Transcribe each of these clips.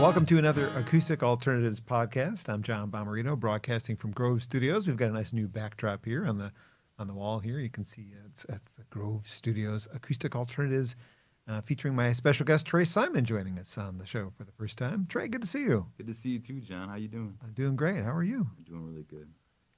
Welcome to another Acoustic Alternatives podcast. I'm John Bommarino, broadcasting from Grove Studios. We've got a nice new backdrop here on the wall here. You can see it's the Grove Studios Acoustic Alternatives, featuring my special guest, Trey Simon, joining us on the show for the first time. Trey, good to see you. Good to see you too, John. How you doing? I'm doing great. How are you? I'm doing really good.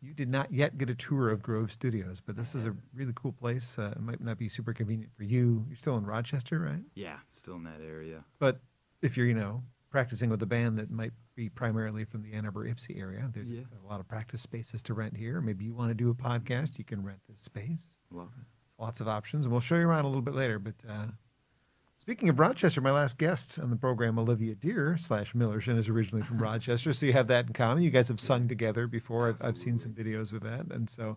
You did not yet get a tour of Grove Studios, but this is a really cool place. It might not be super convenient for you. You're still in Rochester, right? Yeah, still in that area. But if you're, practicing with a band that might be primarily from the Ann Arbor, Ipsy area. There's a lot of practice spaces to rent here. Maybe you want to do a podcast, you can rent this space. Love it. Lots of options, and we'll show you around a little bit later. But speaking of Rochester, my last guest on the program, Olivia Deere / Millerson, is originally from Rochester, so you have that in common. You guys have sung together before. I've seen some videos with that, and so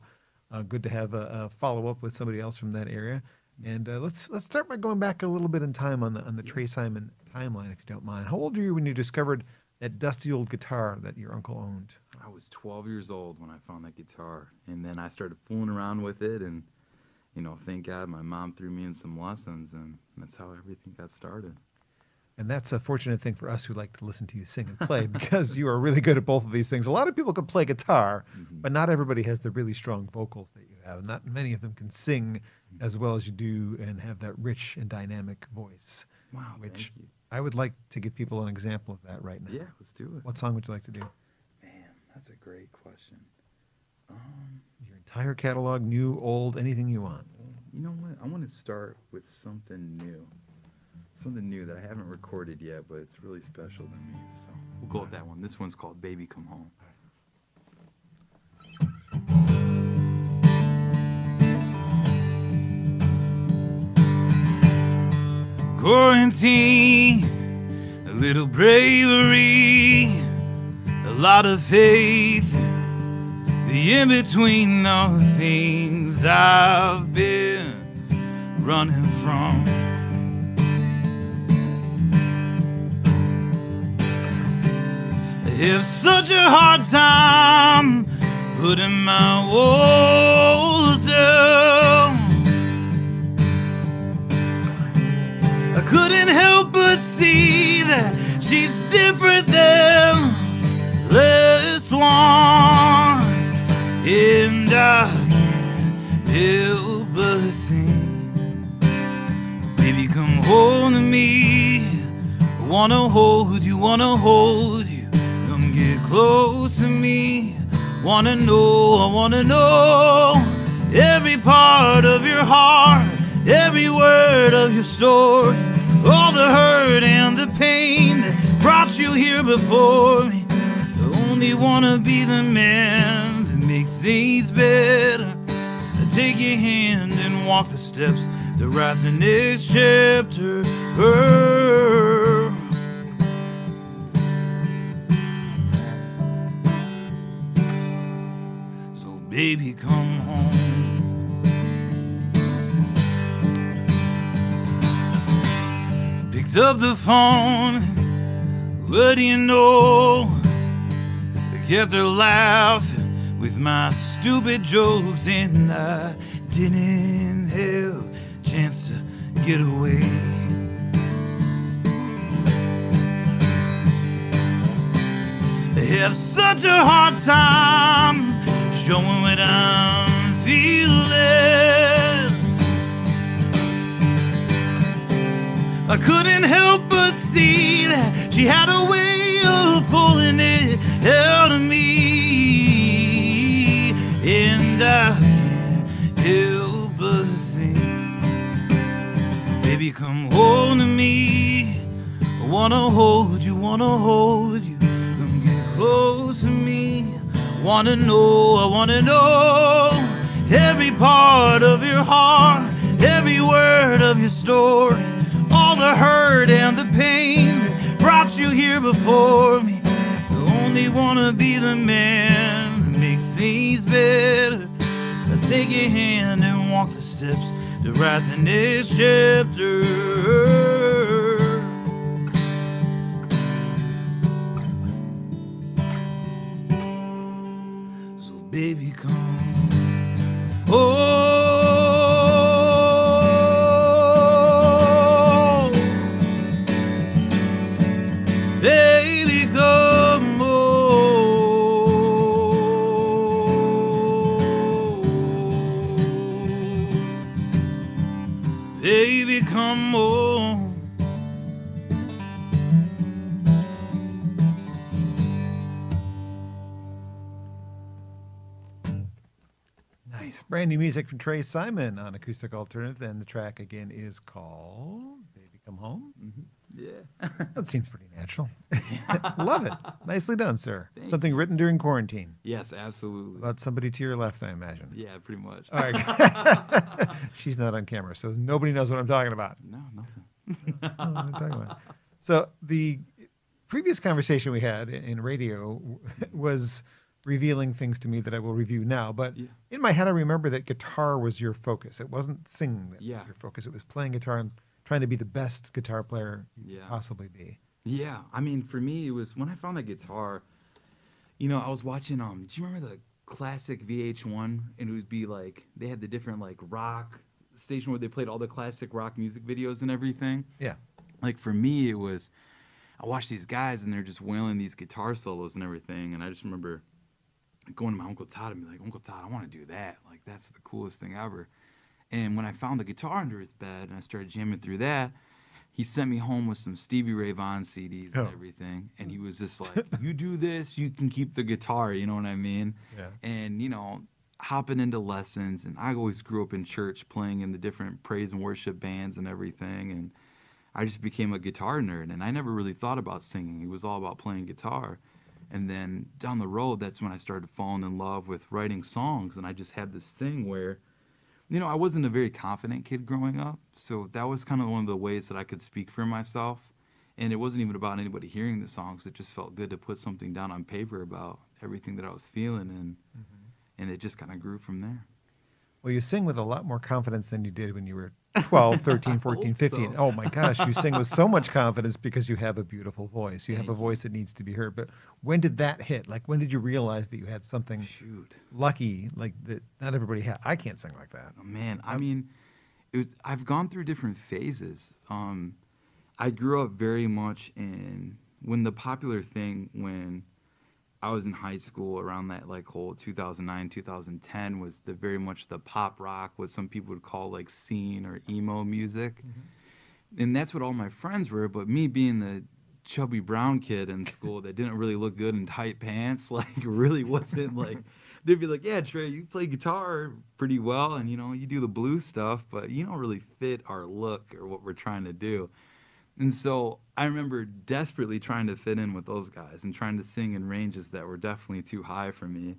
good to have a follow-up with somebody else from that area. And let's start by going back a little bit in time on the Trey Simon timeline, if you don't mind. How old were you when you discovered that dusty old guitar that your uncle owned? I was 12 years old when I found that guitar, and then I started fooling around with it, and thank God my mom threw me in some lessons, and that's how everything got started. And that's a fortunate thing for us who like to listen to you sing and play, because you are really good at both of these things. A lot of people can play guitar, but not everybody has the really strong vocals that you have. Not many of them can sing as well as you do and have that rich and dynamic voice. Wow, which thank you. I would like to give people an example of that right now. Yeah, let's do it. What song would you like to do? Man, that's a great question. Your entire catalog, new, old, anything you want. You know what? I want to start with something new. Something new that I haven't recorded yet, but it's really special to me, so we'll go with that one. This one's called Baby Come Home. Quarantine, a little bravery, a lot of faith, the in-between of things I've been running from. Have such a hard time putting my walls down. I couldn't help but see that she's different than last one, and I can't help but sing. Baby, come home to me. I wanna hold you, wanna hold you. Get close to me, wanna know, I wanna know every part of your heart, every word of your story, all the hurt and the pain that brought you here before me. I only wanna be the man that makes things better. I take your hand and walk the steps to write the next chapter. Baby, come home. Picked up the phone, what do you know? I kept her laughing with my stupid jokes, and I didn't have a chance to get away. I have such a hard time showing what I'm feeling. I couldn't help but see that she had a way of pulling it out of me, and I can't help but sing. Baby, come hold me. I wanna hold you, wanna hold you. Come get close to me. Wanna know, I wanna know every part of your heart, every word of your story, all the hurt and the pain that brought you here before me. I only wanna be the man that makes things better. I take your hand and walk the steps to write the next chapter. Baby, come. Oh, baby. someone. Nice. Brand new music from Trey Simon on Acoustic Alternatives, and the track again is called Baby Come Home. Mm-hmm. Yeah. That seems pretty natural. Love it. Nicely done, sir. Something written during quarantine. Yes, absolutely. About somebody to your left, I imagine. Yeah, pretty much. All right. She's not on camera, so nobody knows what I'm talking about. No, nothing. No, I don't know what I'm talking about. So the previous conversation we had in radio was revealing things to me that I will review now. But yeah, in my head, I remember that guitar was your focus. It wasn't singing that was your focus. It was playing guitar and trying to be the best guitar player you could possibly be. Yeah, I mean, for me, it was when I found that guitar, you know, I was watching, do you remember the classic VH1? And it would be like, they had the different like rock station where they played all the classic rock music videos and everything. Yeah. Like for me, it was, I watched these guys and they're just wailing these guitar solos and everything. And I just remember going to my Uncle Todd and be like, Uncle Todd, I want to do that. Like, that's the coolest thing ever. And when I found the guitar under his bed and I started jamming through that, he sent me home with some Stevie Ray Vaughan CDs and everything. And he was just like, you do this, you can keep the guitar, you know what I mean? Yeah. And, you know, hopping into lessons. And I always grew up in church playing in the different praise and worship bands and everything. And I just became a guitar nerd. And I never really thought about singing. It was all about playing guitar. And then down the road, that's when I started falling in love with writing songs. And I just had this thing where, you know, I wasn't a very confident kid growing up, so that was kind of one of the ways that I could speak for myself. And it wasn't even about anybody hearing the songs. It just felt good to put something down on paper about everything that I was feeling, and and it just kind of grew from there. Well, you sing with a lot more confidence than you did when you were 12, 13, 14, 15. So. Oh, my gosh, you sing with so much confidence because you have a beautiful voice. You have a voice that needs to be heard. But when did that hit? Like, when did you realize that you had something lucky, like that not everybody had? I can't sing like that. Oh, man, I mean, it was, I've gone through different phases. I grew up very much in when the popular thing when I was in high school around that like whole 2009, 2010 was the very much the pop rock, what some people would call like scene or emo music. And that's what all my friends were, but me being the chubby brown kid in school that didn't really look good in tight pants, like really wasn't like, they'd be like, yeah, Trey, you play guitar pretty well and you know, you do the blues stuff, but you don't really fit our look or what we're trying to do. And so I remember desperately trying to fit in with those guys and trying to sing in ranges that were definitely too high for me.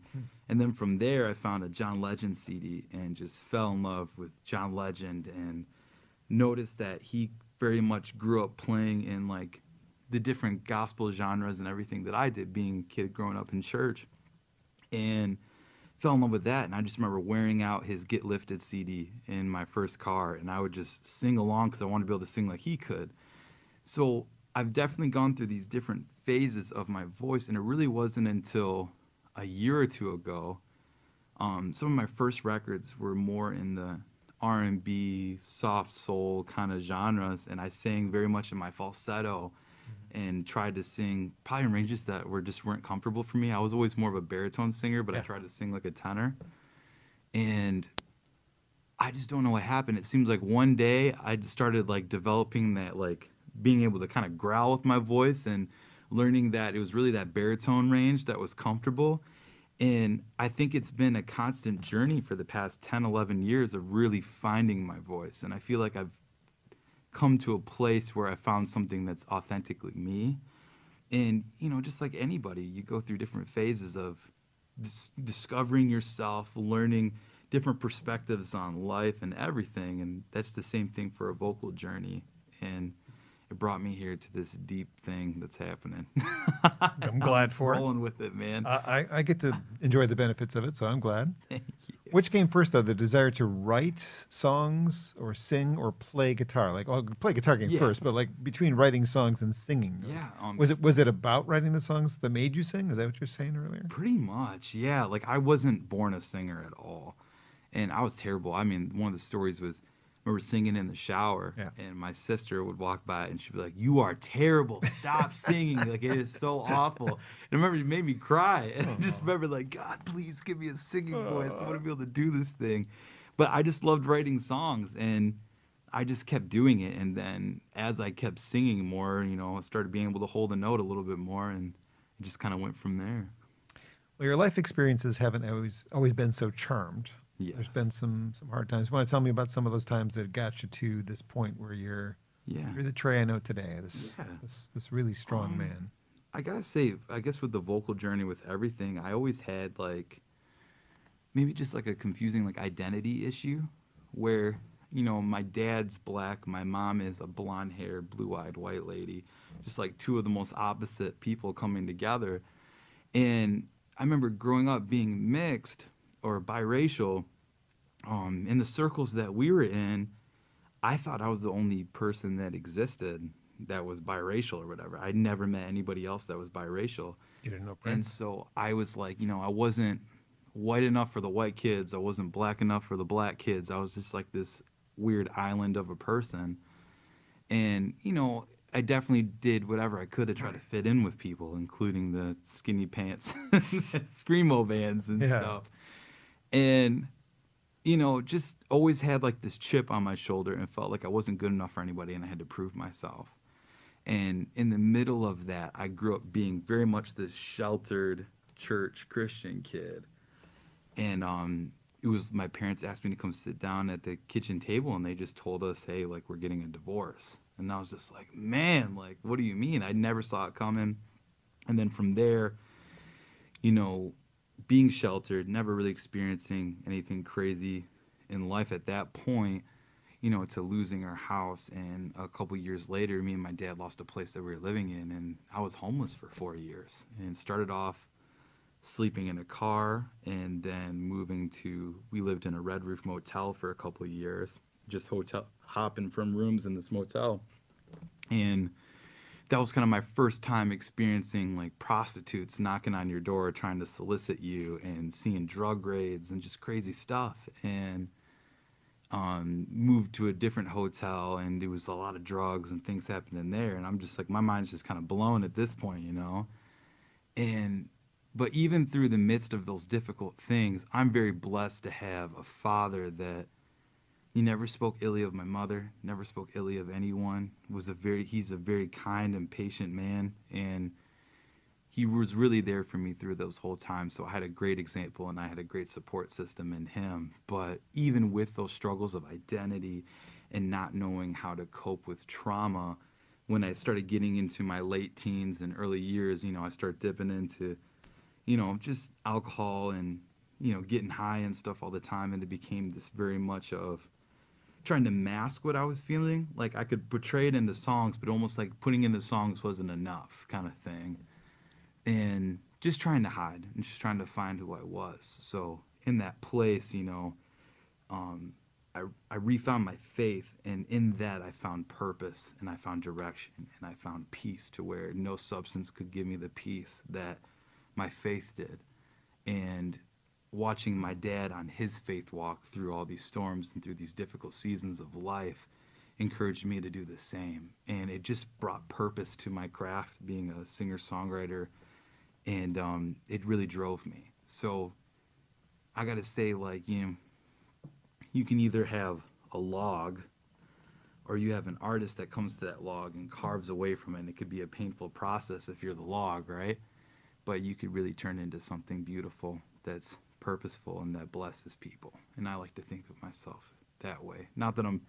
And then from there, I found a John Legend CD and just fell in love with John Legend and noticed that he very much grew up playing in like the different gospel genres and everything that I did being a kid growing up in church. And fell in love with that, and I just remember wearing out his Get Lifted CD in my first car, and I would just sing along because I wanted to be able to sing like he could. So I've definitely gone through these different phases of my voice, and it really wasn't until a year or two ago. Some of my first records were more in the R&B, soft soul kind of genres, and I sang very much in my falsetto and tried to sing probably in ranges that were just weren't comfortable for me. I was always more of a baritone singer, but I tried to sing like a tenor. And I just don't know what happened. It seems like one day I just started like developing that like being able to kind of growl with my voice and learning that it was really that baritone range that was comfortable. And I think it's been a constant journey for the past 10, 11 years of really finding my voice. And I feel like I've come to a place where I found something that's authentically me. And, you know, just like anybody, you go through different phases of discovering yourself, learning different perspectives on life and everything. And that's the same thing for a vocal journey. And it brought me here to this deep thing that's happening. I'm glad for it. Rolling with it, man. I get to enjoy the benefits of it, so I'm glad. Thank you. Which came first, though, the desire to write songs or sing or play guitar? Like, well, play guitar came first, but like between writing songs and singing, was it about writing the songs that made you sing? Is that what you were saying earlier? Pretty much, yeah. Like I wasn't born a singer at all, and I was terrible. I mean, one of the stories was, I remember singing in the shower, and my sister would walk by, and she'd be like, you are terrible. Stop singing. Like, it is so awful. And I remember it made me cry. And I just remember, like, God, please give me a singing voice. I want to be able to do this thing. But I just loved writing songs. And I just kept doing it, and then as I kept singing more, you know, I started being able to hold a note a little bit more, and it just kind of went from there. Well, your life experiences haven't always been so charmed. Yes. There's been some hard times. You want to tell me about some of those times that got you to this point where you're the Trey I know today, this really strong man. I gotta say, I guess with the vocal journey, with everything, I always had like maybe just like a confusing like identity issue where, you know, my dad's black, my mom is a blonde-haired, blue-eyed white lady, just like two of the most opposite people coming together. And I remember growing up being mixed or biracial, in the circles that we were in, I thought I was the only person that existed that was biracial or whatever. I'd never met anybody else that was biracial. You didn't know friends. And so I was like, you know, I wasn't white enough for the white kids. I wasn't black enough for the black kids. I was just like this weird island of a person. And, you know, I definitely did whatever I could to try to fit in with people, including the skinny pants, screamo bands and stuff. And, you know, just always had like this chip on my shoulder and felt like I wasn't good enough for anybody and I had to prove myself. And in the middle of that, I grew up being very much this sheltered church Christian kid. And it was my parents asked me to come sit down at the kitchen table and they just told us, hey, like we're getting a divorce. And I was just like, man, like, what do you mean? I never saw it coming. And then from there, you know, being sheltered, never really experiencing anything crazy in life at that point, you know, to losing our house. And a couple years later, me and my dad lost a place that we were living in. And I was homeless for 4 years and started off sleeping in a car and then moving to, we lived in a Red Roof motel for a couple of years. Just hotel hopping from rooms in this motel, and that was kind of my first time experiencing like prostitutes knocking on your door trying to solicit you and seeing drug raids and just crazy stuff. And moved to a different hotel and there was a lot of drugs and things happened in there, and I'm just like, my mind's just kind of blown at this point, you know. And but even through the midst of those difficult things, I'm very blessed to have a father that he never spoke illy of my mother, never spoke illy of anyone. He's a very kind and patient man, and he was really there for me through those whole times. So I had a great example and I had a great support system in him. But even with those struggles of identity and not knowing how to cope with trauma, when I started getting into my late teens and early years, you know, I started dipping into, you know, just alcohol and, you know, getting high and stuff all the time, and it became this very much of trying to mask what I was feeling. Like I could portray it into songs, but almost like putting into songs wasn't enough kind of thing. And just trying to hide and just trying to find who I was. So in that place, you know, I refound my faith, and in that I found purpose and I found direction and I found peace, to where no substance could give me the peace that my faith did. And watching my dad on his faith walk through all these storms and through these difficult seasons of life encouraged me to do the same. And it just brought purpose to my craft, being a singer-songwriter, and it really drove me. So I gotta say, like, you know, you can either have a log or you have an artist that comes to that log and carves away from it, and it could be a painful process if you're the log, right? But you could really turn into something beautiful that's purposeful and that blesses people. And I like to think of myself that way. Not that I'm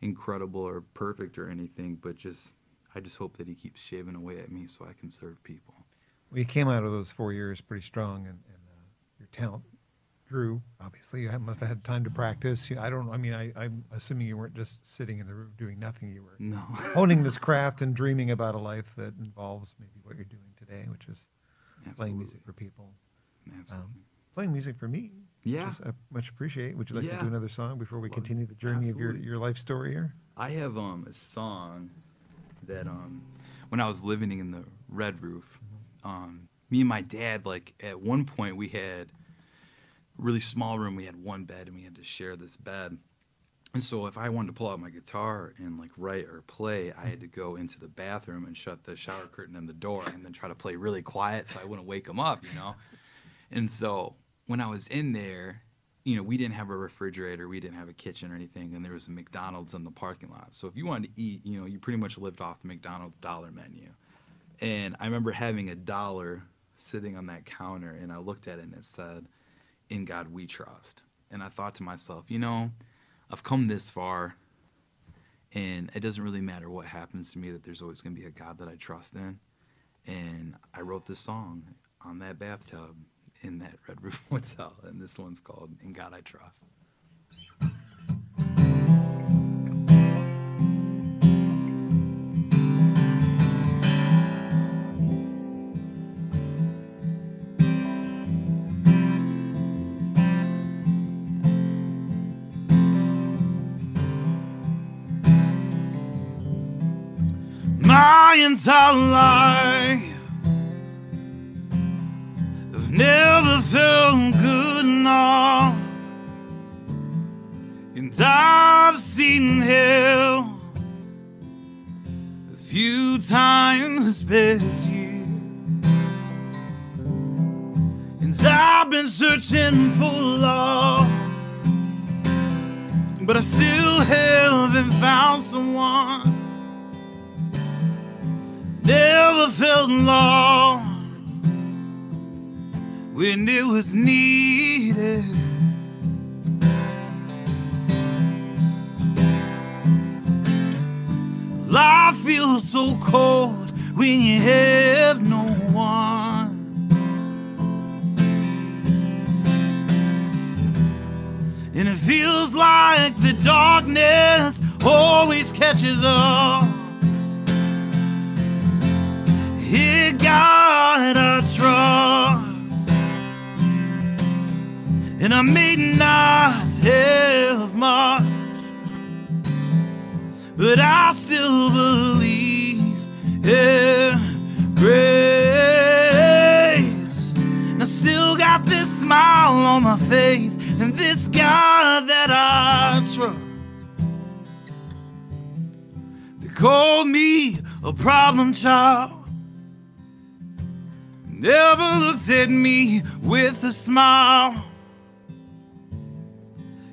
incredible or perfect or anything, but just I just hope that he keeps shaving away at me so I can serve people. Well, you came out of those 4 years pretty strong, and your talent grew. Obviously, you must have had time to practice. I don't. I mean, I'm assuming you weren't just sitting in the room doing nothing. You were honing this craft and dreaming about a life that involves maybe what you're doing today, which is playing music for people. Absolutely. Playing music for me, which is, I much appreciate. Would you like to do another song before we continue the journey of your life story here? I have a song that when I was living in the Red Roof, me and my dad, like at one point we had a really small room. We had one bed and we had to share this bed. And so if I wanted to pull out my guitar and like write or play, I had to go into the bathroom and shut the shower curtain and the door and then try to play really quiet so I wouldn't wake him up, you know? And so when I was in there, you know, we didn't have a refrigerator, we didn't have a kitchen or anything, and there was a McDonald's in the parking lot. So if you wanted to eat, you know, you pretty much lived off the McDonald's dollar menu. And I remember having a dollar sitting on that counter, and I looked at it and it said, "In God We Trust." And I thought to myself, you know, I've come this far, and it doesn't really matter what happens to me, that there's always going to be a God that I trust in. And I wrote this song on that bathtub in that Red Roof Hotel, and this one's called "In God I Trust." My entire life I've never felt good enough, and I've seen hell a few times past year, and I've been searching for love, but I still haven't found someone. Never felt love when it was needed. Life feels so cold when you have no one. And it feels like the darkness always catches up. In God I trust, and I may not have much, but I still believe in grace. And I still got this smile on my face, and this God that I trust. They called me a problem child, never looked at me with a smile.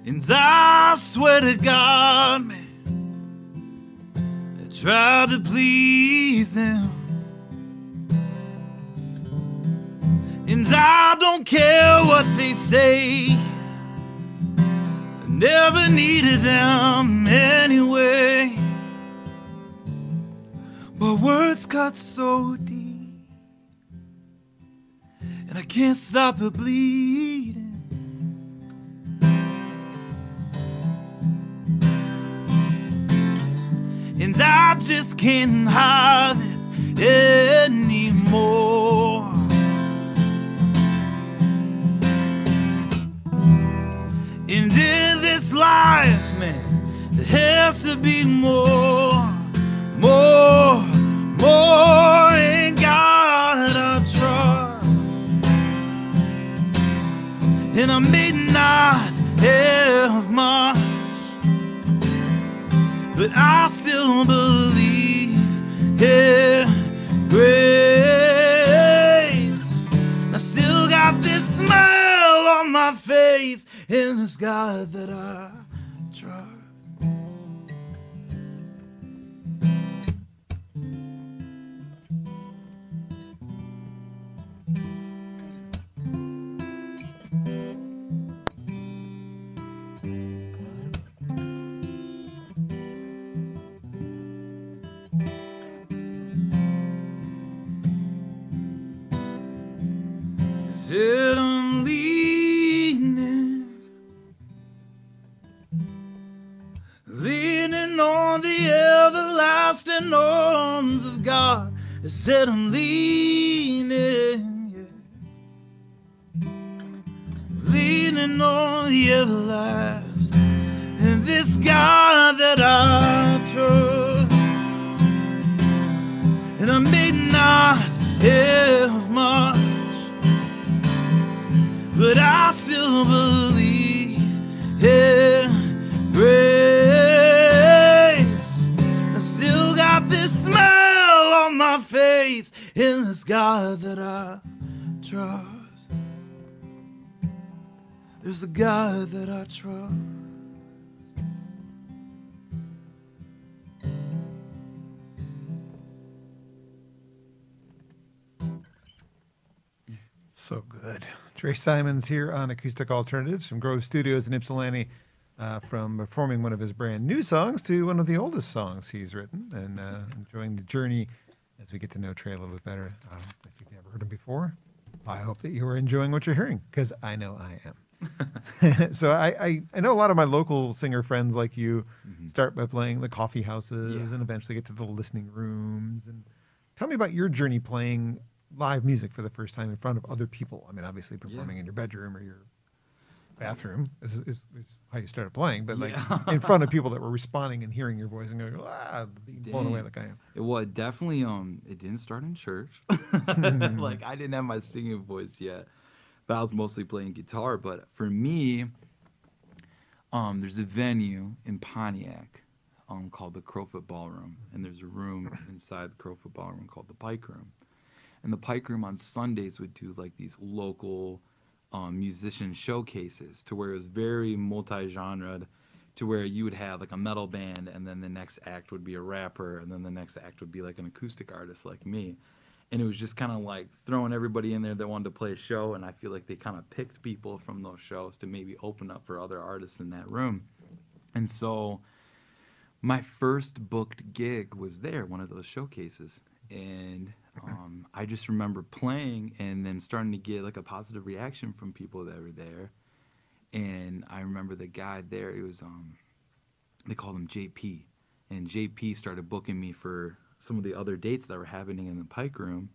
And I swear to God, man, I tried to please them. And I don't care what they say, I never needed them anyway. But words cut so deep, and I can't stop the bleeding. And I just can't hide this anymore. And in this life, man, there has to be more, more, more. In God I trust, and I may not have much, but I still believe in grace. I still got this smile on my face, and this God that I trust. Said I'm leaning on the everlasting arms of God. I said I'm leaning, yeah, leaning on the everlasting, and this God that I trust. And I may not have much, but I still believe in grace. I still got this smile on my face, in this God that I trust. There's a guy that I trust. So good. Trey Simon's here on Acoustic Alternatives from Grove Studios in Ypsilanti, from performing one of his brand new songs to one of the oldest songs he's written, and enjoying the journey as we get to know Trey a little bit better. If you've never heard him before, I hope that you are enjoying what you're hearing, because I know I am. So I know a lot of my local singer friends like you start by playing the coffee houses and eventually get to the listening rooms. And tell me about your journey playing live music for the first time in front of other people. I mean, obviously performing in your bedroom or your bathroom is how you started playing, but like in front of people that were responding and hearing your voice and going, being blown away like I am. Well, it definitely, it didn't start in church. Like, I didn't have my singing voice yet, but I was mostly playing guitar. But for me, there's a venue in Pontiac called the Crofoot Ballroom, and there's a room inside the Crofoot Ballroom called the Pike Room. And the Pike Room on Sundays would do like these local musician showcases, to where it was very multi-genred, to where you would have like a metal band, and then the next act would be a rapper, and then the next act would be like an acoustic artist like me. And it was just kind of like throwing everybody in there that wanted to play a show, and I feel like they kind of picked people from those shows to maybe open up for other artists in that room. And so my first booked gig was there, one of those showcases. And I just remember playing and then starting to get like a positive reaction from people that were there. And I remember the guy there, it was, they called him JP. And JP started booking me for some of the other dates that were happening in the Pike Room.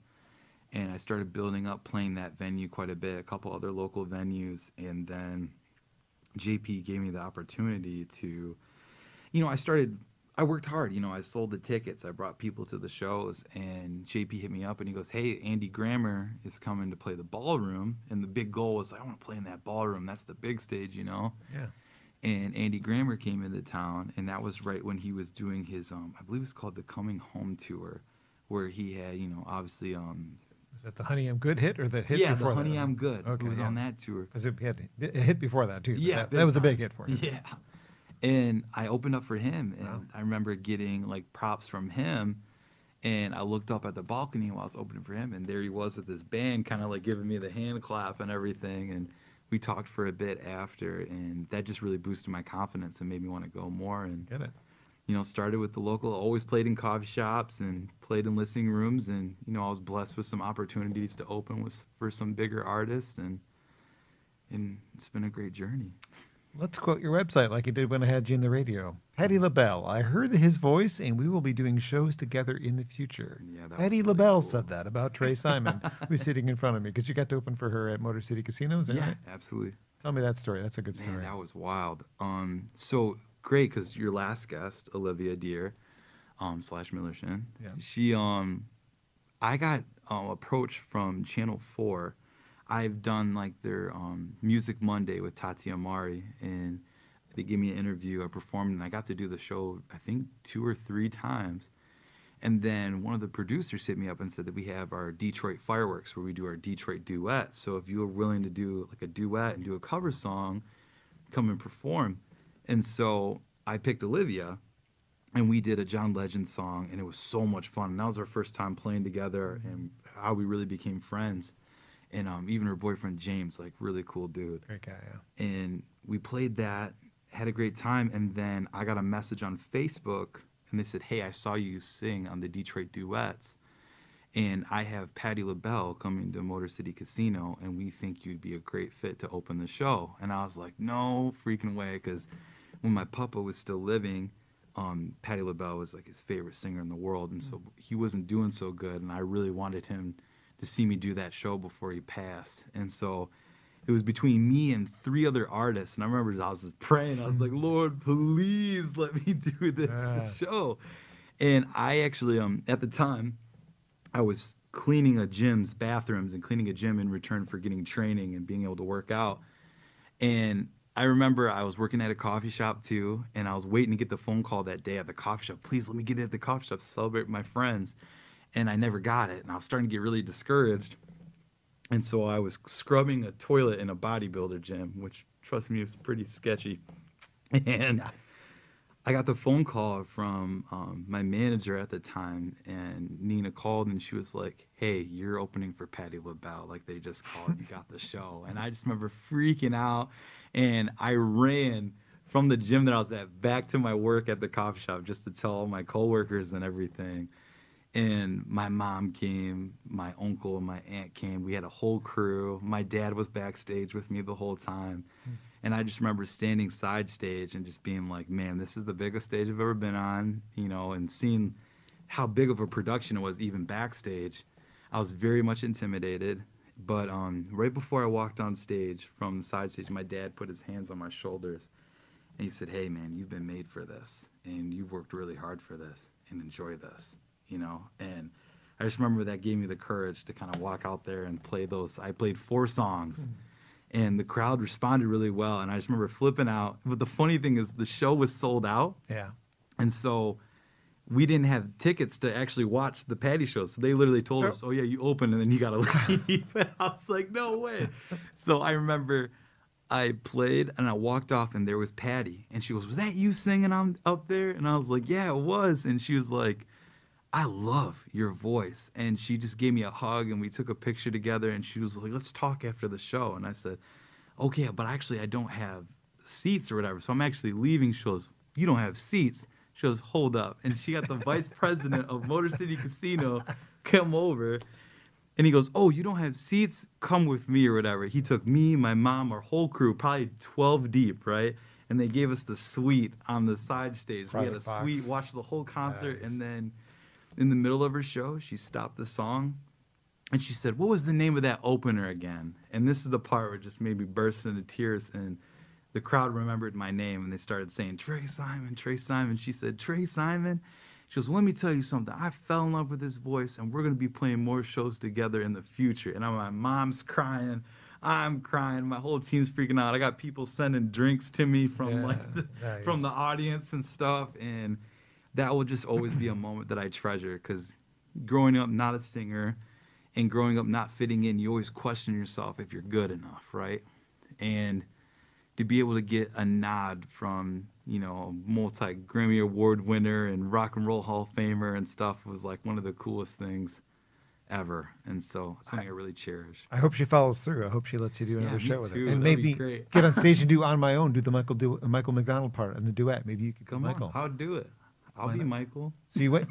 And I started building up, playing that venue quite a bit, a couple other local venues. And then JP gave me the opportunity to, you know, I worked hard, you know, I sold the tickets, I brought people to the shows, and JP hit me up and he goes, hey, Andy Grammer is coming to play the ballroom, and the big goal was, I want to play in that ballroom, that's the big stage, you know? Yeah. And Andy Grammer came into town, and that was right when he was doing his, I believe it's called the Coming Home Tour, where he had, you know, obviously... was that the Honey I'm Good hit, or the hit before that? Yeah, the Honey I'm Good, okay, it was on that tour. Because it had a hit before that, too. Yeah. That was a big hit for him. Yeah. And I opened up for him, and I remember getting like props from him, and I looked up at the balcony while I was opening for him, and there he was with his band kind of like giving me the hand clap and everything, and we talked for a bit after, and that just really boosted my confidence and made me want to go more. And get it. You know, started with the local, always played in coffee shops and played in listening rooms, and you know, I was blessed with some opportunities to open with for some bigger artists, and it's been a great journey. Let's quote your website like you did when I had you in the radio. Patti LaBelle, I heard his voice, and we will be doing shows together in the future. Yeah, Patti really LaBelle cool. said that about Trey Simon, who's sitting in front of me, because you got to open for her at Motor City Casino, is that right? Absolutely. Tell me that story. That's a good story. Man, that was wild. So great, because your last guest, Olivia Deere, slash Millershin, she, I got approached from Channel Four. I've done like their Music Monday with Tati Amari, and they gave me an interview. I performed, and I got to do the show, I think, 2 or 3 times. And then one of the producers hit me up and said that we have our Detroit fireworks, where we do our Detroit duets. So if you are willing to do like a duet and do a cover song, come and perform. And so I picked Olivia, and we did a John Legend song, and it was so much fun. And that was our first time playing together, and how we really became friends. And even her boyfriend, James, like, really cool dude. Great guy, yeah. And we played that, had a great time, and then I got a message on Facebook, and they said, hey, I saw you sing on the Detroit duets, and I have Patti LaBelle coming to Motor City Casino, and we think you'd be a great fit to open the show. And I was like, no freaking way, because when my papa was still living, Patti LaBelle was, like, his favorite singer in the world, and so he wasn't doing so good, and I really wanted him to see me do that show before he passed. And so it was between me and 3 other artists, and I remember I was just praying. I was like, Lord, please let me do this show. And I actually, at the time, I was cleaning a gym's bathrooms and cleaning a gym in return for getting training and being able to work out. And I remember I was working at a coffee shop too, and I was waiting to get the phone call that day at the coffee shop. Please let me get it at the coffee shop to celebrate my friends. And I never got it, and I was starting to get really discouraged. And so I was scrubbing a toilet in a bodybuilder gym, which, trust me, was pretty sketchy. And I got the phone call from my manager at the time, and Nina called, and she was like, hey, you're opening for Patti LaBelle. Like, they just called, you got the show. And I just remember freaking out, and I ran from the gym that I was at back to my work at the coffee shop just to tell all my coworkers and everything. And my mom came, my uncle and my aunt came. We had a whole crew. My dad was backstage with me the whole time. And I just remember standing side stage and just being like, man, this is the biggest stage I've ever been on, you know, and seeing how big of a production it was even backstage. I was very much intimidated, but right before I walked on stage from the side stage, my dad put his hands on my shoulders and he said, hey man, you've been made for this and you've worked really hard for this and enjoy this, you know. And I just remember that gave me the courage to kind of walk out there and play those. I played 4 songs. And the crowd responded really well, and I just remember flipping out. But the funny thing is the show was sold out. Yeah. And so we didn't have tickets to actually watch the Patti show. So they literally told us, oh, yeah, you open, and then you got to leave. And I was like, no way. So I remember I played, and I walked off, and there was Patti. And she goes, was that you singing up there? And I was like, yeah, it was. And she was like, I love your voice. And she just gave me a hug, and we took a picture together, and she was like, let's talk after the show. And I said, okay, but actually I don't have seats or whatever, so I'm actually leaving. She goes, you don't have seats? She goes, hold up. And she got the vice president of Motor City Casino come over, and he goes, oh, you don't have seats? Come with me or whatever. He took me, my mom, our whole crew, probably 12 deep, right? And they gave us the suite on the side stage. Private we had a box. Suite, watched the whole concert, nice. And then in the middle of her show, she stopped the song, and she said, what was the name of that opener again? And this is the part where it just made me burst into tears, and the crowd remembered my name, and they started saying, Trey Simon, Trey Simon. She said, Trey Simon? She goes, let me tell you something. I fell in love with his voice, and we're going to be playing more shows together in the future. And my mom's crying. I'm crying. My whole team's freaking out. I got people sending drinks to me from, nice. From the audience and stuff, and that will just always be a moment that I treasure, because growing up not a singer and growing up not fitting in, you always question yourself if you're good enough, right? And to be able to get a nod from, you know, a multi-Grammy Award winner and Rock and Roll Hall of Famer and stuff was like one of the coolest things ever. And so something I really cherish. I hope she follows through. I hope she lets you do another show with her. And that'd maybe get on stage and do On My Own, do the Michael McDonald part and the duet. Maybe you could come Michael. I'll do it. I'll be Michael. So you went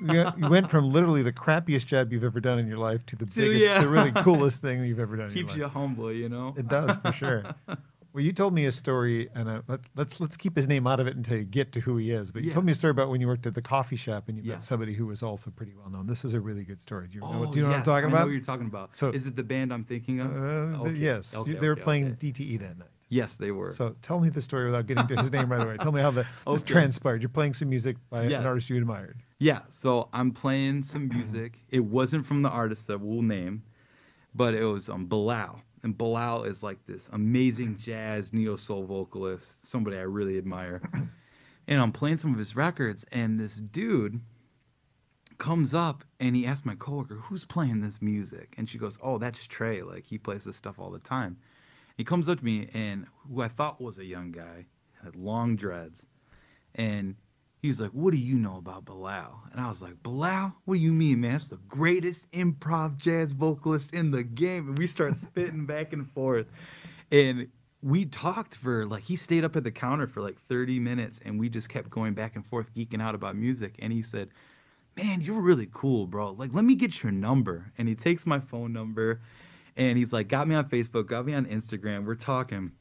from literally the crappiest job you've ever done in your life to the biggest, the really coolest thing you've ever done in your life. Keeps you humble, you know? It does, for sure. Well, you told me a story, and let's keep his name out of it until you get to who he is. But you told me a story about when you worked at the coffee shop and you met somebody who was also pretty well-known. This is a really good story. Do you know what I'm talking about? I know what you're talking about. So, is it the band I'm thinking of? Yes. They were playing DTE that night. Yes, they were. So tell me the story without getting to his name right away. Tell me how this transpired. You're playing some music by an artist you admired. Yeah, so I'm playing some music. It wasn't from the artist that we'll name, but it was Bilal. And Bilal is like this amazing jazz neo-soul vocalist, somebody I really admire. And I'm playing some of his records, and this dude comes up, and he asks my coworker, who's playing this music? And she goes, oh, that's Trey. Like, he plays this stuff all the time. He comes up to me, and who I thought was a young guy, had long dreads, and he's like, what do you know about Bilal? And I was like, Bilal? What do you mean, man? That's the greatest improv jazz vocalist in the game. And we start spitting back and forth. And we talked for, like, he stayed up at the counter for like 30 minutes, and we just kept going back and forth, geeking out about music. And he said, man, you're really cool, bro. Like, let me get your number. And he takes my phone number. And he's like, got me on Facebook, got me on Instagram. We're talking.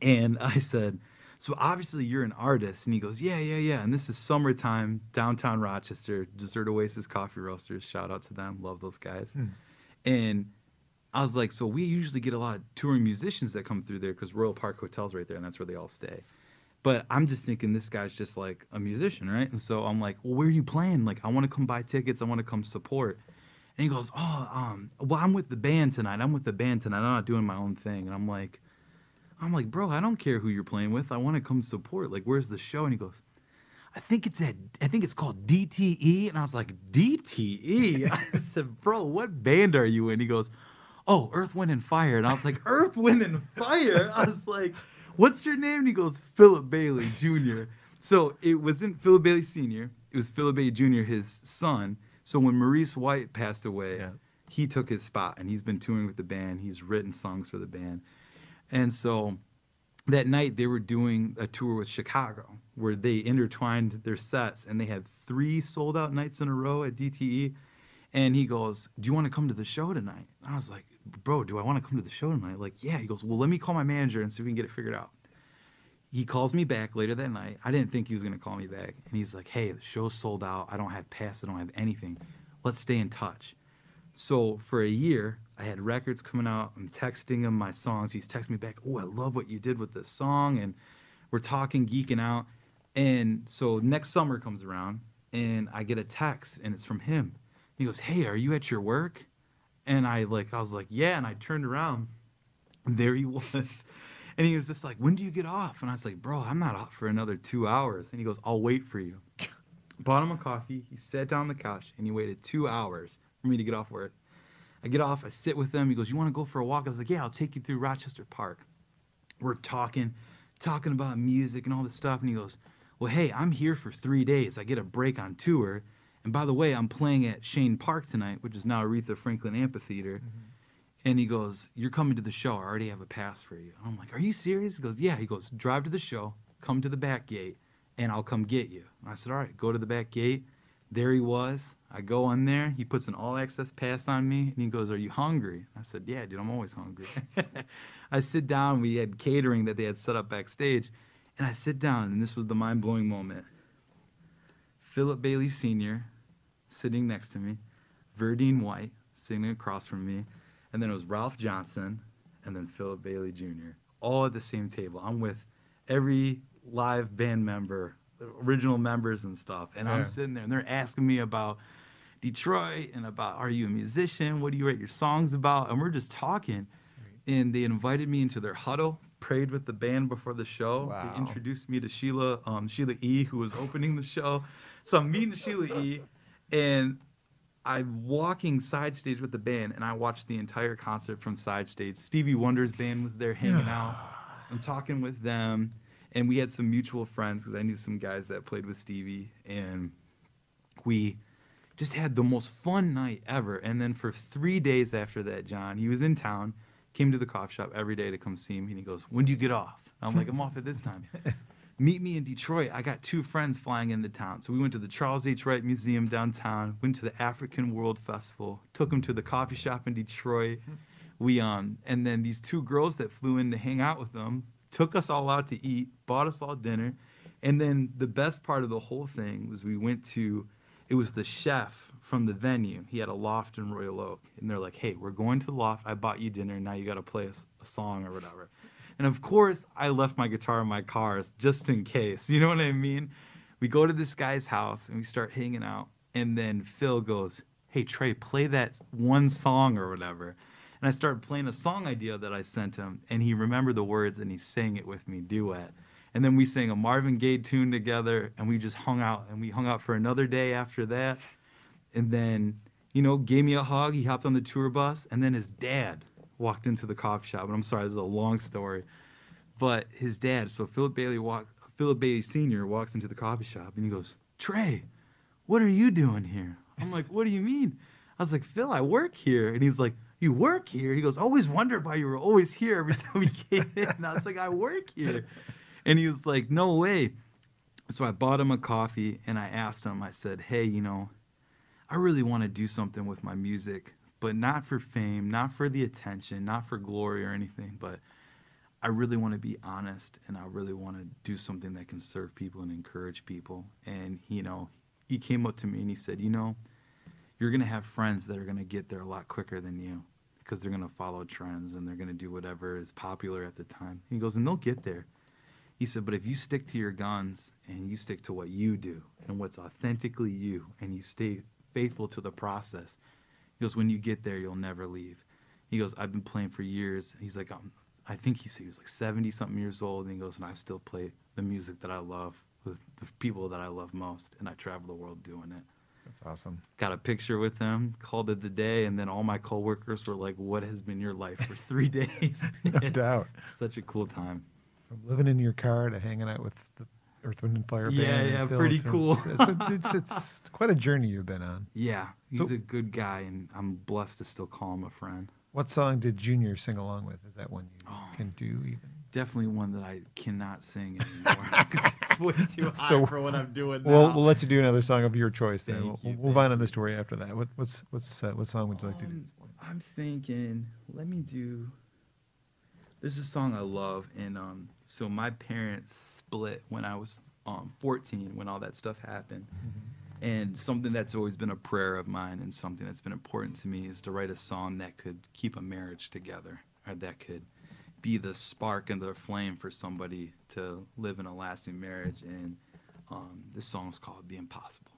And I said, so obviously you're an artist. And he goes, yeah. And this is summertime, downtown Rochester, Desert Oasis Coffee Roasters. Shout out to them. Love those guys. And I was like, so we usually get a lot of touring musicians that come through there because Royal Park Hotel's right there, and that's where they all stay. But I'm just thinking this guy's just like a musician, right? And so I'm like, well, where are you playing? Like, I want to come buy tickets. I want to come support. And he goes, well, I'm with the band tonight. I'm not doing my own thing. And I'm like, bro, I don't care who you're playing with. I want to come support. Like, where's the show? And he goes, I think it's called DTE. And I was like, DTE? I said, bro, what band are you in? He goes, oh, Earth, Wind, and Fire. And I was like, Earth, Wind, and Fire? I was like, what's your name? And he goes, Philip Bailey Jr. So it wasn't Philip Bailey Sr. It was Philip Bailey Jr., his son. So when Maurice White passed away, yeah. he took his spot, and he's been touring with the band. He's written songs for the band. And so that night, they were doing a tour with Chicago, where they intertwined their sets, and they had 3 sold-out nights in a row at DTE. And he goes, do you want to come to the show tonight? And I was like, bro, do I want to come to the show tonight? Like, yeah. He goes, well, let me call my manager and see if we can get it figured out. He calls me back later that night. I didn't think he was going to call me back. And he's like, hey, the show's sold out. I don't have pass. I don't have anything. Let's stay in touch. So for a year, I had records coming out. I'm texting him my songs. He's texting me back, oh, I love what you did with this song. And we're talking, geeking out. And so next summer comes around, and I get a text, and it's from him. He goes, hey, are you at your work? And I was like, yeah. And I turned around, and there he was. And he was just like, when do you get off? And I was like, bro, I'm not off for another 2 hours. And he goes, I'll wait for you. Bought him a coffee. He sat down on the couch, and he waited 2 hours for me to get off work. I get off. I sit with him. He goes, you want to go for a walk? I was like, yeah, I'll take you through Rochester Park. We're talking about music and all this stuff. And he goes, well, hey, I'm here for 3 days. I get a break on tour. And by the way, I'm playing at Shane Park tonight, which is now Aretha Franklin Amphitheater. Mm-hmm. And he goes, you're coming to the show. I already have a pass for you. I'm like, are you serious? He goes, yeah. He goes, drive to the show, come to the back gate, and I'll come get you. And I said, all right, go to the back gate. There he was. I go on there. He puts an all-access pass on me, and he goes, are you hungry? I said, yeah, dude, I'm always hungry. I sit down. We had catering that they had set up backstage. And I sit down, and this was the mind-blowing moment. Philip Bailey Sr., sitting next to me, Verdine White sitting across from me, and then it was Ralph Johnson, and then Philip Bailey Jr., all at the same table. I'm with every live band member, original members and stuff, and yeah. I'm sitting there, and they're asking me about Detroit and about, are you a musician? What do you write your songs about? And we're just talking, and they invited me into their huddle, prayed with the band before the show. Wow. They introduced me to Sheila E., who was opening the show. So I'm meeting Sheila E., and I'm walking side stage with the band, and I watched the entire concert from side stage. Stevie Wonder's band was there hanging out. I'm talking with them, and we had some mutual friends because I knew some guys that played with Stevie, and we just had the most fun night ever. And then for 3 days after that, John, he was in town, came to the coffee shop every day to come see me, and he goes, when do you get off? I'm like, I'm off at this time. Meet me in Detroit. I got 2 friends flying into town. So we went to the Charles H. Wright Museum downtown, went to the African World Festival, took them to the coffee shop in Detroit. We and then these 2 girls that flew in to hang out with them took us all out to eat, bought us all dinner. And then the best part of the whole thing was we went to, it was the chef from the venue. He had a loft in Royal Oak. And they're like, hey, we're going to the loft. I bought you dinner. Now you got to play a song or whatever. And of course, I left my guitar in my car just in case. You know what I mean? We go to this guy's house, and we start hanging out. And then Phil goes, hey, Trey, play that one song or whatever. And I started playing a song idea that I sent him. And he remembered the words, and he sang it with me, duet. And then we sang a Marvin Gaye tune together, and we just hung out. And we hung out for another day after that. And then, you know, gave me a hug. He hopped on the tour bus. And then his dad walked into the coffee shop, and I'm sorry, this is a long story, but his dad, so Philip Bailey Sr. walks into the coffee shop, and he goes, Trey, what are you doing here? I'm like, what do you mean? I was like, Phil, I work here. And he's like, you work here? He goes, I always wondered why you were always here every time we came in. And I was like, I work here. And he was like, no way. So I bought him a coffee, and I asked him, I said, hey, you know, I really want to do something with my music, but not for fame, not for the attention, not for glory or anything, but I really want to be honest, and I really want to do something that can serve people and encourage people. And, you know, he came up to me and he said, you know, you're going to have friends that are going to get there a lot quicker than you because they're going to follow trends and they're going to do whatever is popular at the time. He goes, and they'll get there. He said, but if you stick to your guns and you stick to what you do and what's authentically you and you stay faithful to the process, he goes, when you get there, you'll never leave. He goes, I've been playing for years. He's like, I think he said he was like 70-something years old. And he goes, and I still play the music that I love with the people that I love most. And I travel the world doing it. That's awesome. Got a picture with them, called it the day, and then all my coworkers were like, what has been your life for 3 days? No doubt. Such a cool time. From living in your car to hanging out with the Earth, Wind, and Fire band. Yeah, yeah, pretty cool. It's quite a journey you've been on. Yeah, he's a good guy, and I'm blessed to still call him a friend. What song did Junior sing along with? Is that one you can do even? Definitely one that I cannot sing anymore because it's way too high for what I'm doing now. We'll let you do another song of your choice then. We'll move on to the story after that. What song would you like to do this morning? I'm thinking, let me do... There's a song I love, and so my parents split when I was 14, when all that stuff happened. Mm-hmm. And something that's always been a prayer of mine and something that's been important to me is to write a song that could keep a marriage together, or that could be the spark and the flame for somebody to live in a lasting marriage. And this song's called The Impossible.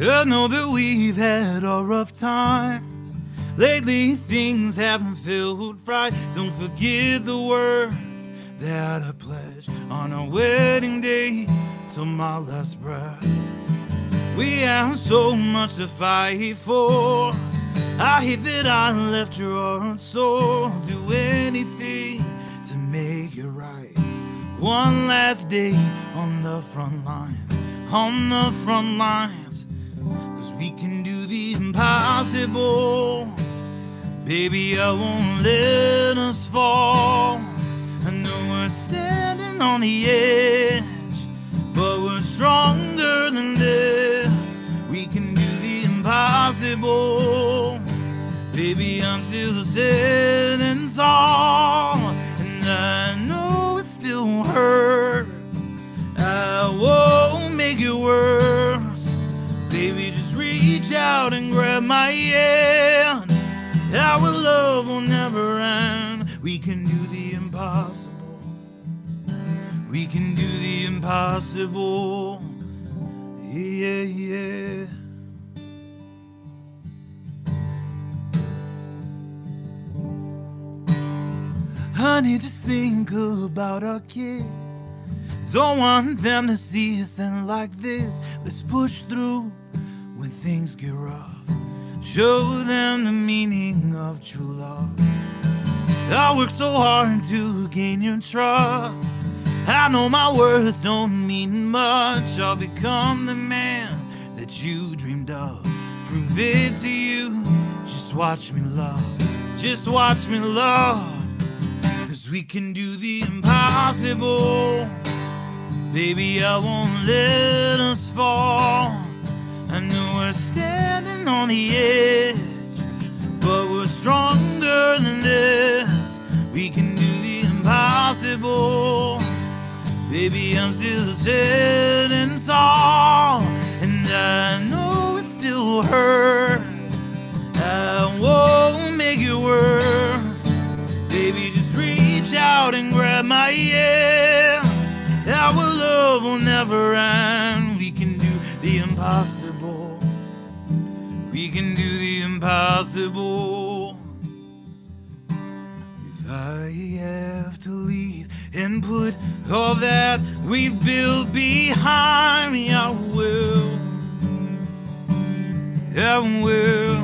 I know that we've had our rough time. Lately things haven't felt right. Don't forget the words that I pledged on our wedding day till my last breath. We have so much to fight for. I hate that I left your heart sore. Do anything to make it right. One last day on the front lines, on the front lines, 'cause we can do the impossible. Baby, I won't let us fall. I know we're standing on the edge, but we're stronger than this. We can do the impossible. Baby, I'm still standing tall, and I know it still hurts. I won't make it worse. Baby, just reach out and grab my hand. Our love will never end. We can do the impossible. We can do the impossible. Yeah, yeah. Honey, just think about our kids. Don't want them to see us end like this. Let's push through when things get rough. Show them the meaning of true love. I worked so hard to gain your trust. I know my words don't mean much. I'll become the man that you dreamed of. Prove it to you. Just watch me love. Just watch me love. 'Cause we can do the impossible. Baby, I won't let us fall. I know we're standing on the edge, but we're stronger than this. We can do the impossible. Baby, I'm still standing tall, and I know it still hurts. I won't make it worse. Baby, just reach out and grab my hand. Our love will never end. We can do the impossible. We can do the impossible. If I have to leave and put all that we've built behind me, I will. I will.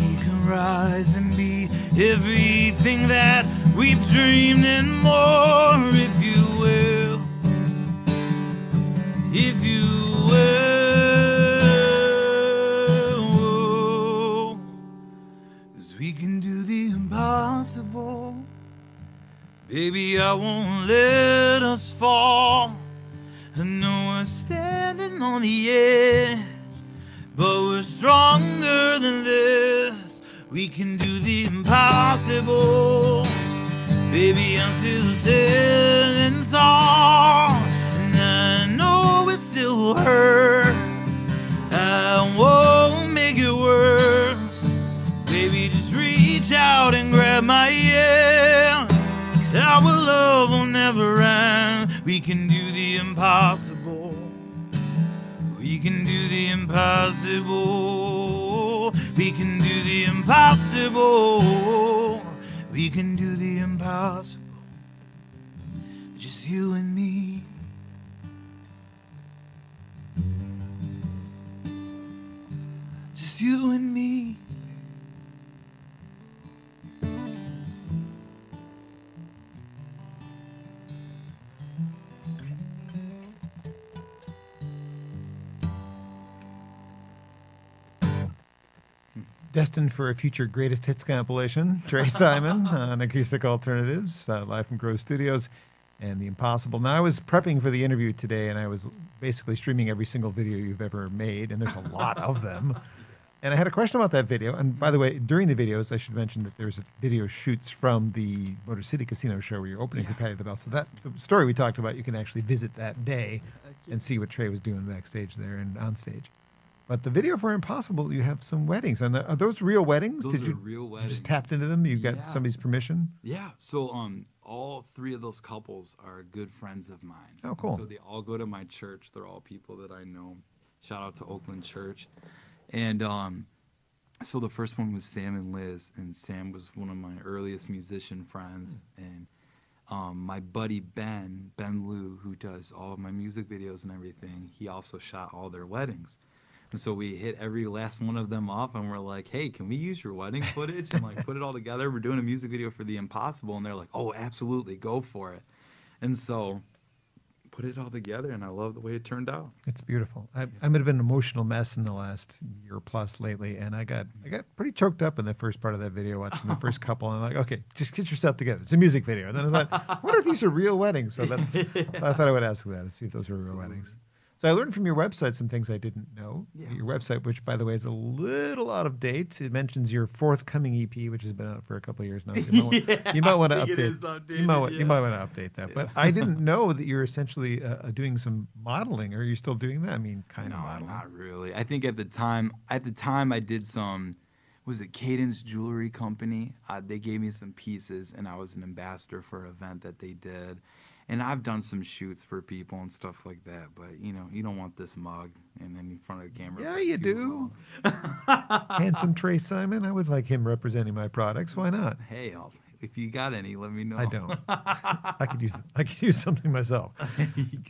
We can rise and be everything that we've dreamed and more, if you will. If you will, 'cause we can do the impossible. Baby, I won't let us fall. I know we're standing on the edge, but we're stronger than this. We can do the impossible. Baby, I'm still standing tall, and I know it's still hurts. I won't make it worse. Baby, just reach out and grab my hand. Our love will never end. We can do the impossible. can do the impossible. We can do the impossible. We can do the impossible. Just you and me. Just you and me. Destined for a future greatest hits compilation, Trey Simon on Acoustic Alternatives, live from Grove Studios, and The Impossible. Now, I was prepping for the interview today, and I was basically streaming every single video you've ever made, and there's a lot of them. And I had a question about that video. And by the way, during the videos, I should mention that there's video shoots from the Motor City Casino show where you're opening for Patti LaBelle. So that the story we talked about, you can actually visit that day and see what Trey was doing backstage there and on stage. But the video for Impossible, you have some weddings. And are those real weddings? Those are real weddings. You just tapped into them? You got somebody's permission? Yeah. So all three of those couples are good friends of mine. Oh, cool. So they all go to my church. They're all people that I know. Shout out to Oakland Church. And so the first one was Sam and Liz. And Sam was one of my earliest musician friends. And my buddy Ben Liu, who does all of my music videos and everything, he also shot all their weddings. And so we hit every last one of them up, and we're like, hey, can we use your wedding footage and like put it all together? We're doing a music video for The Impossible. And they're like, oh, absolutely, go for it. And so put it all together, and I love the way it turned out. It's beautiful. I might have been an emotional mess in the last year plus lately, and I got pretty choked up in the first part of that video watching the first couple, and I'm like, okay, just get yourself together. It's a music video. And then I thought, what if these are real weddings? So that's I thought I would ask that and see if those were real weddings. So I learned from your website some things I didn't know. Yeah, your website, which, by the way, is a little out of date. It mentions your forthcoming EP, which has been out for a couple of years now. So you might want to update that. You might want to update that. Yeah. But I didn't know that you were essentially doing some modeling. Are you still doing that? I mean, kind of modeling. No, not really. I think at the time I did some, was it Cadence Jewelry Company? They gave me some pieces, and I was an ambassador for an event that they did. And I've done some shoots for people and stuff like that, but you know, you don't want this mug and then in front of the camera. Yeah, you do. Handsome Trey Simon, I would like him representing my products. Why not? Hey, if you got any, let me know. I don't. I could use something myself.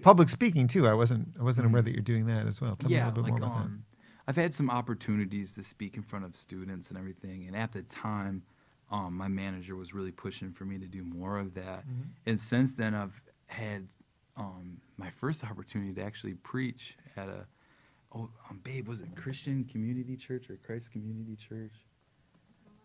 Public speaking too. I wasn't aware that you're doing that as well. Tell me a little bit more about that. I've had some opportunities to speak in front of students and everything, and at the time, my manager was really pushing for me to do more of that. Mm-hmm. And since then, I've had my first opportunity to actually preach at a, was it Christian Community Church or Christ Community Church?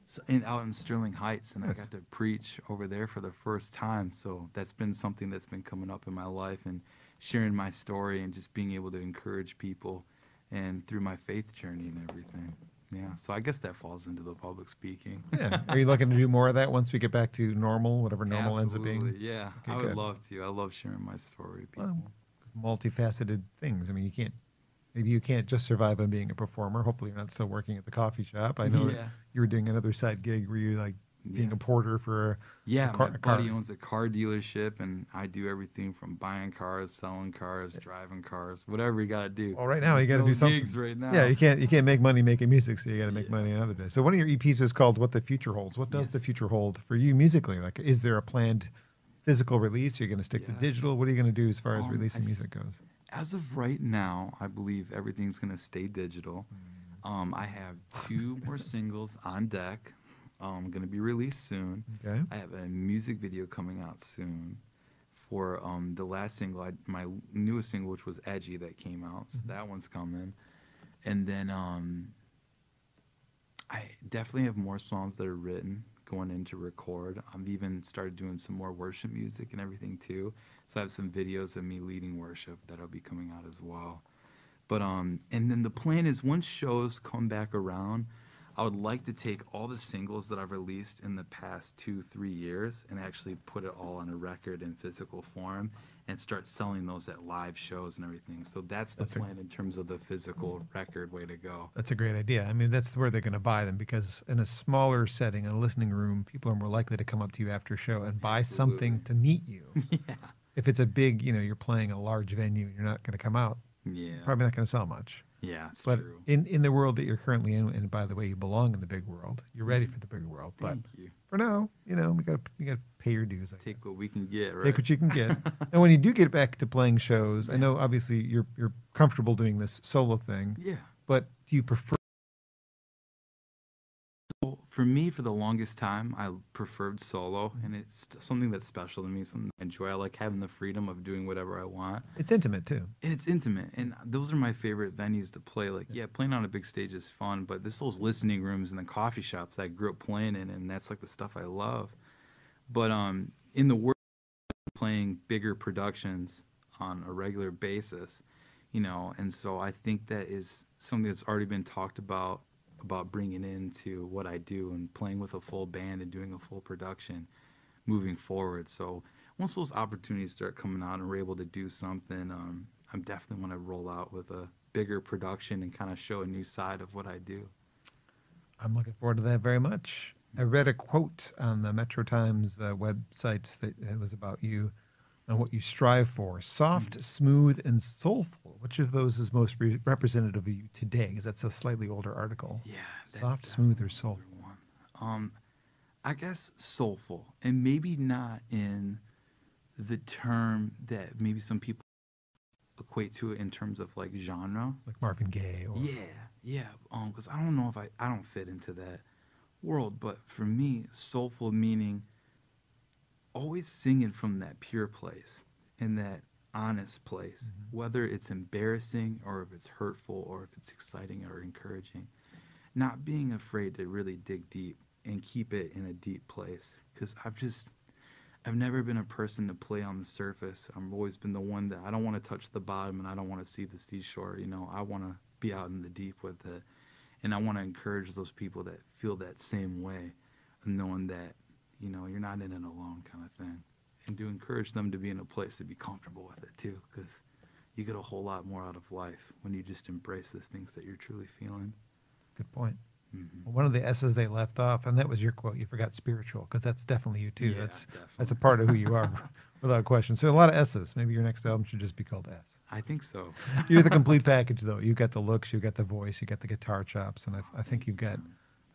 So, out in Sterling Heights, and I got to preach over there for the first time. So that's been something that's been coming up in my life, and sharing my story and just being able to encourage people and through my faith journey and everything. Yeah, so I guess that falls into the public speaking. Yeah. Are you looking to do more of that once we get back to normal, whatever normal ends up being? Yeah, okay, I would love to. I love sharing my story with people. Well, multifaceted things. I mean, maybe you can't just survive on being a performer. Hopefully you're not still working at the coffee shop. I know you were doing another side gig where you like being a porter for a car. My buddy owns a car dealership, and I do everything from buying cars, selling cars, driving cars, whatever you got to do. Well, right now you got to do something. Gigs right now. Yeah, you can't make money making music, so you got to make money another day. So one of your EPs was called "What the Future Holds." What does the future hold for you musically? Like, is there a planned physical release? Are you going to stick to digital? What are you going to do as far as releasing music goes? As of right now, I believe everything's going to stay digital. I have two more singles on deck. Going to be released soon. Okay. I have a music video coming out soon for the last single, my newest single, which was Edgy, that came out. So that one's coming. And then I definitely have more songs that are written going in to record. I've even started doing some more worship music and everything too. So I have some videos of me leading worship that'll be coming out as well. But and then the plan is once shows come back around, I would like to take all the singles that I've released in the past 2-3 years and actually put it all on a record in physical form and start selling those at live shows and everything. So that's the plan in terms of the physical record way to go. That's a great idea. I mean, that's where they're going to buy them, because in a smaller setting, in a listening room, people are more likely to come up to you after a show and buy something to meet you. If it's a big, you're playing a large venue, you're not going to come out Yeah. Probably not going to sell much. Yeah, it's true. In the world that you're currently in, and by the way, you belong in the big world. You're ready for the big world. But for now, you know, we got to pay your dues. I guess. What we can get, right? Take what you can get. And when you do get back to playing shows, I know obviously you're comfortable doing this solo thing. Yeah. But do you prefer? For me, for the longest time, I preferred solo, and it's something that's special to me, something I enjoy. I like having the freedom of doing whatever I want. It's intimate, too. And it's intimate, and those are my favorite venues to play. Like, yeah, playing on a big stage is fun, but there's those listening rooms and the coffee shops that I grew up playing in, and that's, like, the stuff I love. But in the world, playing bigger productions on a regular basis, you know, and so I think that is something that's already been talked about bringing into what I do and playing with a full band and doing a full production moving forward. So once those opportunities start coming out and we're able to do something, I'm definitely want to roll out with a bigger production and kind of show a new side of what I do. I'm looking forward to that very much. I read a quote on the Metro Times website that it was about you and what you strive for. Soft, smooth, and soulful. Which of those is most representative of you today? Because that's a slightly older article. Yeah. That's soft, smooth, or soulful? One. I guess soulful. And maybe not in the term that maybe some people equate to it in terms of like genre. Like Marvin Gaye. Or... Yeah. Yeah. Because I don't know if I don't fit into that world. But for me, soulful meaning... always singing from that pure place and that honest place, whether it's embarrassing or if it's hurtful or if it's exciting or encouraging. Not being afraid to really dig deep and keep it in a deep place, because I've never been a person to play on the surface. I've always been the one that I don't want to touch the bottom and I don't want to see the seashore. You know, I want to be out in the deep with it, and I want to encourage those people that feel that same way, knowing that, you know, you're not in it alone kind of thing. And to encourage them to be in a place to be comfortable with it, too, because you get a whole lot more out of life when you just embrace the things that you're truly feeling. Good point. Well, one of the S's they left off, and that was your quote, you forgot spiritual, because that's definitely you, too. Yeah, that's a part of who you are, without question. So a lot of S's. Maybe your next album should just be called S. I think so. You're the complete package, though. You've got the looks, you've got the voice, you've got the guitar chops, and I think you've got...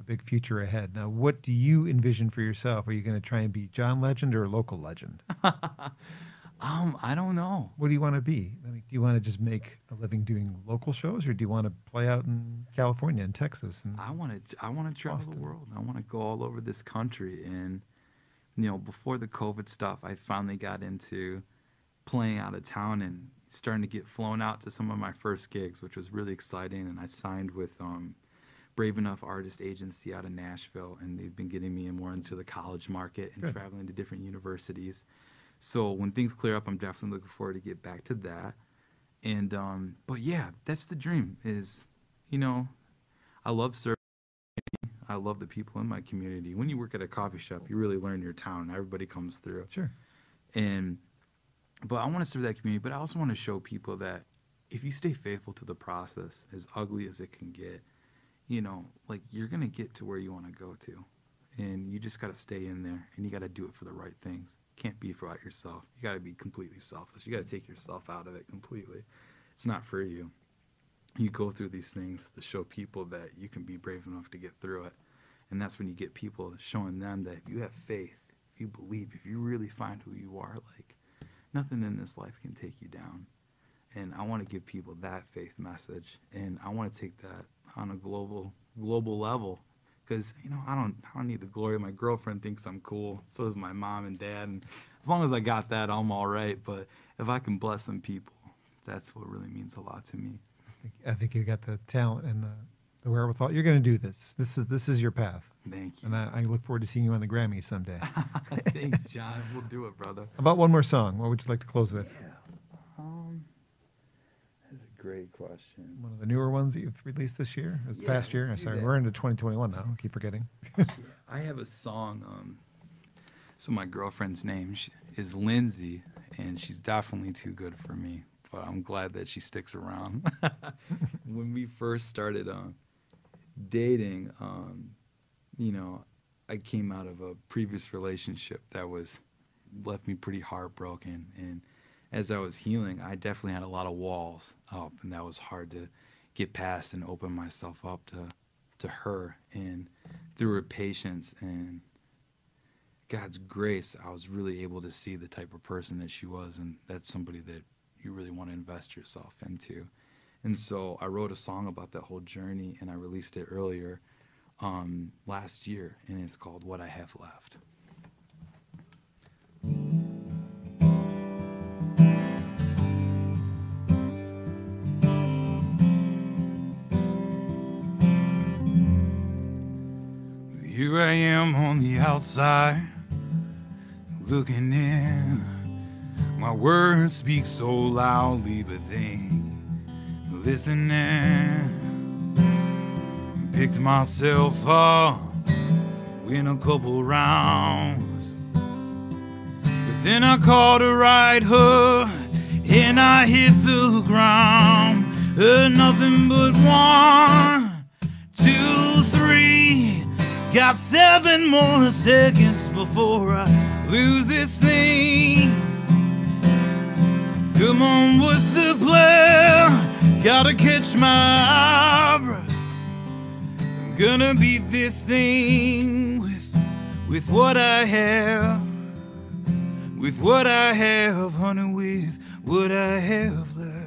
a big future ahead. Now, what do you envision for yourself? Are you going to try and be John Legend or a local legend? I don't know. What do you want to be? I mean, do you want to just make a living doing local shows, or do you want to play out in California and Texas? And I want to travel Boston. The world. I want to go all over this country. And, you know, before the COVID stuff, I finally got into playing out of town and starting to get flown out to some of my first gigs, which was really exciting. And I signed with Brave Enough Artist Agency out of Nashville, and they've been getting me more into the college market and traveling to different universities. So when things clear up, I'm definitely looking forward to get back to that. And but yeah, that's the dream is, you know, I love serving. I love the people in my community. When you work at a coffee shop, you really learn your town. Everybody comes through. Sure. And but I want to serve that community, but I also want to show people that if you stay faithful to the process, as ugly as it can get, you know, like, you're going to get to where you want to go to. And you just got to stay in there, and you got to do it for the right things. Can't be for yourself. You got to be completely selfless. You got to take yourself out of it completely. It's not for you. You go through these things to show people that you can be brave enough to get through it. And that's when you get people showing them that if you have faith, if you believe, if you really find who you are, like, nothing in this life can take you down. And I want to give people that faith message, and I want to take that on a global level, because, you know, I don't need the glory. My girlfriend thinks I'm cool. So does my mom and dad. And as long as I got that, I'm all right. But if I can bless some people, that's what really means a lot to me. I think you got the talent and the wherewithal. You're going to do this. This is your path. Thank you. And I look forward to seeing you on the Grammy someday. Thanks, John. We'll do it, brother. About one more song. What would you like to close with? Yeah. Great question. One of the newer ones that you've released this year? This past year? I'm sorry, we're into 2021 now. I keep forgetting. Yeah, I have a song. So my girlfriend's name is Lindsay, and she's definitely too good for me. But I'm glad that she sticks around. When we first started dating, you know, I came out of a previous relationship that left me pretty heartbroken. And as I was healing, I definitely had a lot of walls up, and that was hard to get past and open myself up to her. And through her patience and God's grace, I was really able to see the type of person that she was, and that's somebody that you really want to invest yourself into. And so I wrote a song about that whole journey, and I released it earlier last year, and it's called What I Have Left. Here I am on the outside, looking in. My words speak so loudly, but they listening. Picked myself up in a couple rounds, but then I caught a right hook and I hit the ground. Nothing but 1, 2, 3. Got 7 more seconds before I lose this thing. Come on, what's the plan? Gotta catch my breath. I'm gonna beat this thing with what I have. With what I have, honey, with what I have left.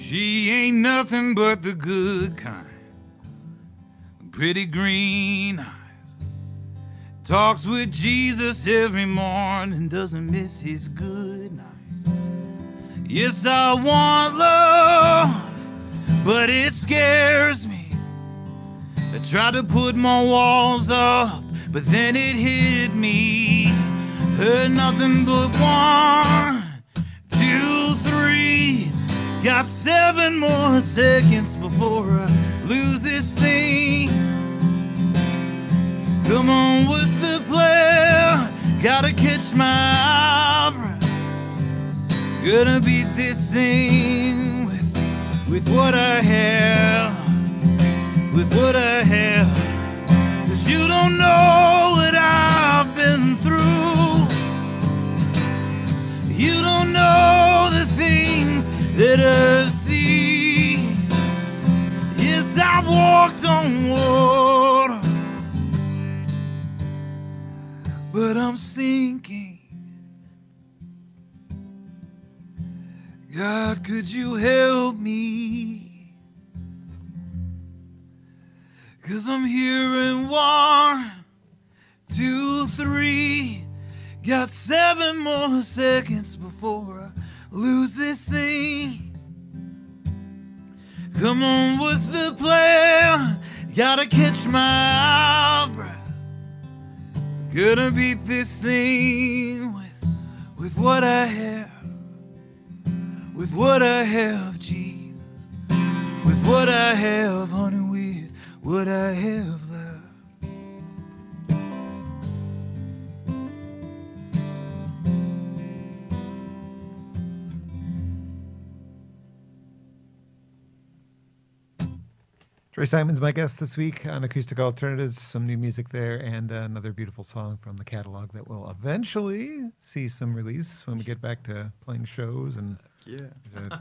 She ain't nothing but the good kind. Pretty green eyes. Talks with Jesus every morning. Doesn't miss his good night. Yes, I want love, but it scares me. I tried to put my walls up, but then it hit me. Heard nothing but 1, 2, 3. Got 7 more seconds before I lose this thing. Come on, what's the plan? Gotta catch my breath. Gonna beat this thing with what I have. With what I have. Cause you don't know what I've been through. You don't know the things that I've seen. Yes, I've walked on water, but I'm sinking. God, could you help me? 'Cause I'm here in 1, 2, 3. Got 7 more seconds before I lose this thing. Come on, what's the plan? Gotta catch my breath. Gonna beat this thing with what I have. With what I have, Jesus. With what I have, honey, with what I have left. Trey Simon's my guest this week on Acoustic Alternatives. Some new music there, and another beautiful song from the catalog that will eventually see some release when we get back to playing shows. And yeah,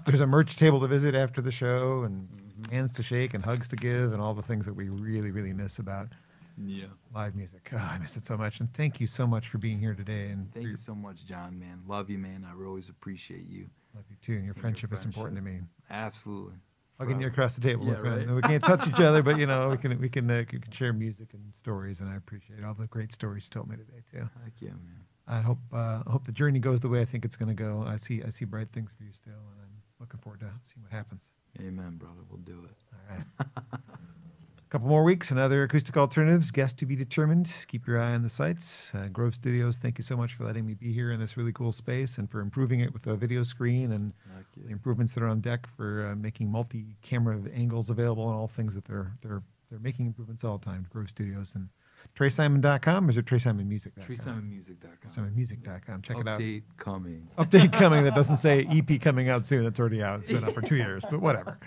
there's a merch table to visit after the show, and hands to shake and hugs to give, and all the things that we really, really miss about live music. Oh, I miss it so much. And thank you so much for being here today. And thank you so much, John, man. Love you, man. I always appreciate you. Love you too. And your friendship is important to me. Absolutely. I'll get you across the table. Yeah, right. We can't touch each other, but you know, we can share music and stories, and I appreciate all the great stories you told me today too. Heck yeah, man. I hope the journey goes the way I think it's gonna go. I see bright things for you still, and I'm looking forward to seeing what happens. Amen, brother. We'll do it. All right. A couple more weeks, another Acoustic Alternatives, guest to be determined. Keep your eye on the sites. Grove Studios, thank you so much for letting me be here in this really cool space and for improving it with a video screen and the improvements that are on deck for making multi-camera angles available and all things that they're making improvements all the time to Grove Studios. And TreySimon.com, or is it TreySimonMusic.com? TreySimonMusic.com. TreySimonMusic.com. Check it out. Update coming. Update coming. That doesn't say EP coming out soon. That's already out. It's been out for 2 years, but whatever.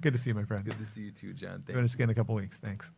Good to see you, my friend. Good to see you too, John. Thank you. We're going to scan a couple weeks. Thanks.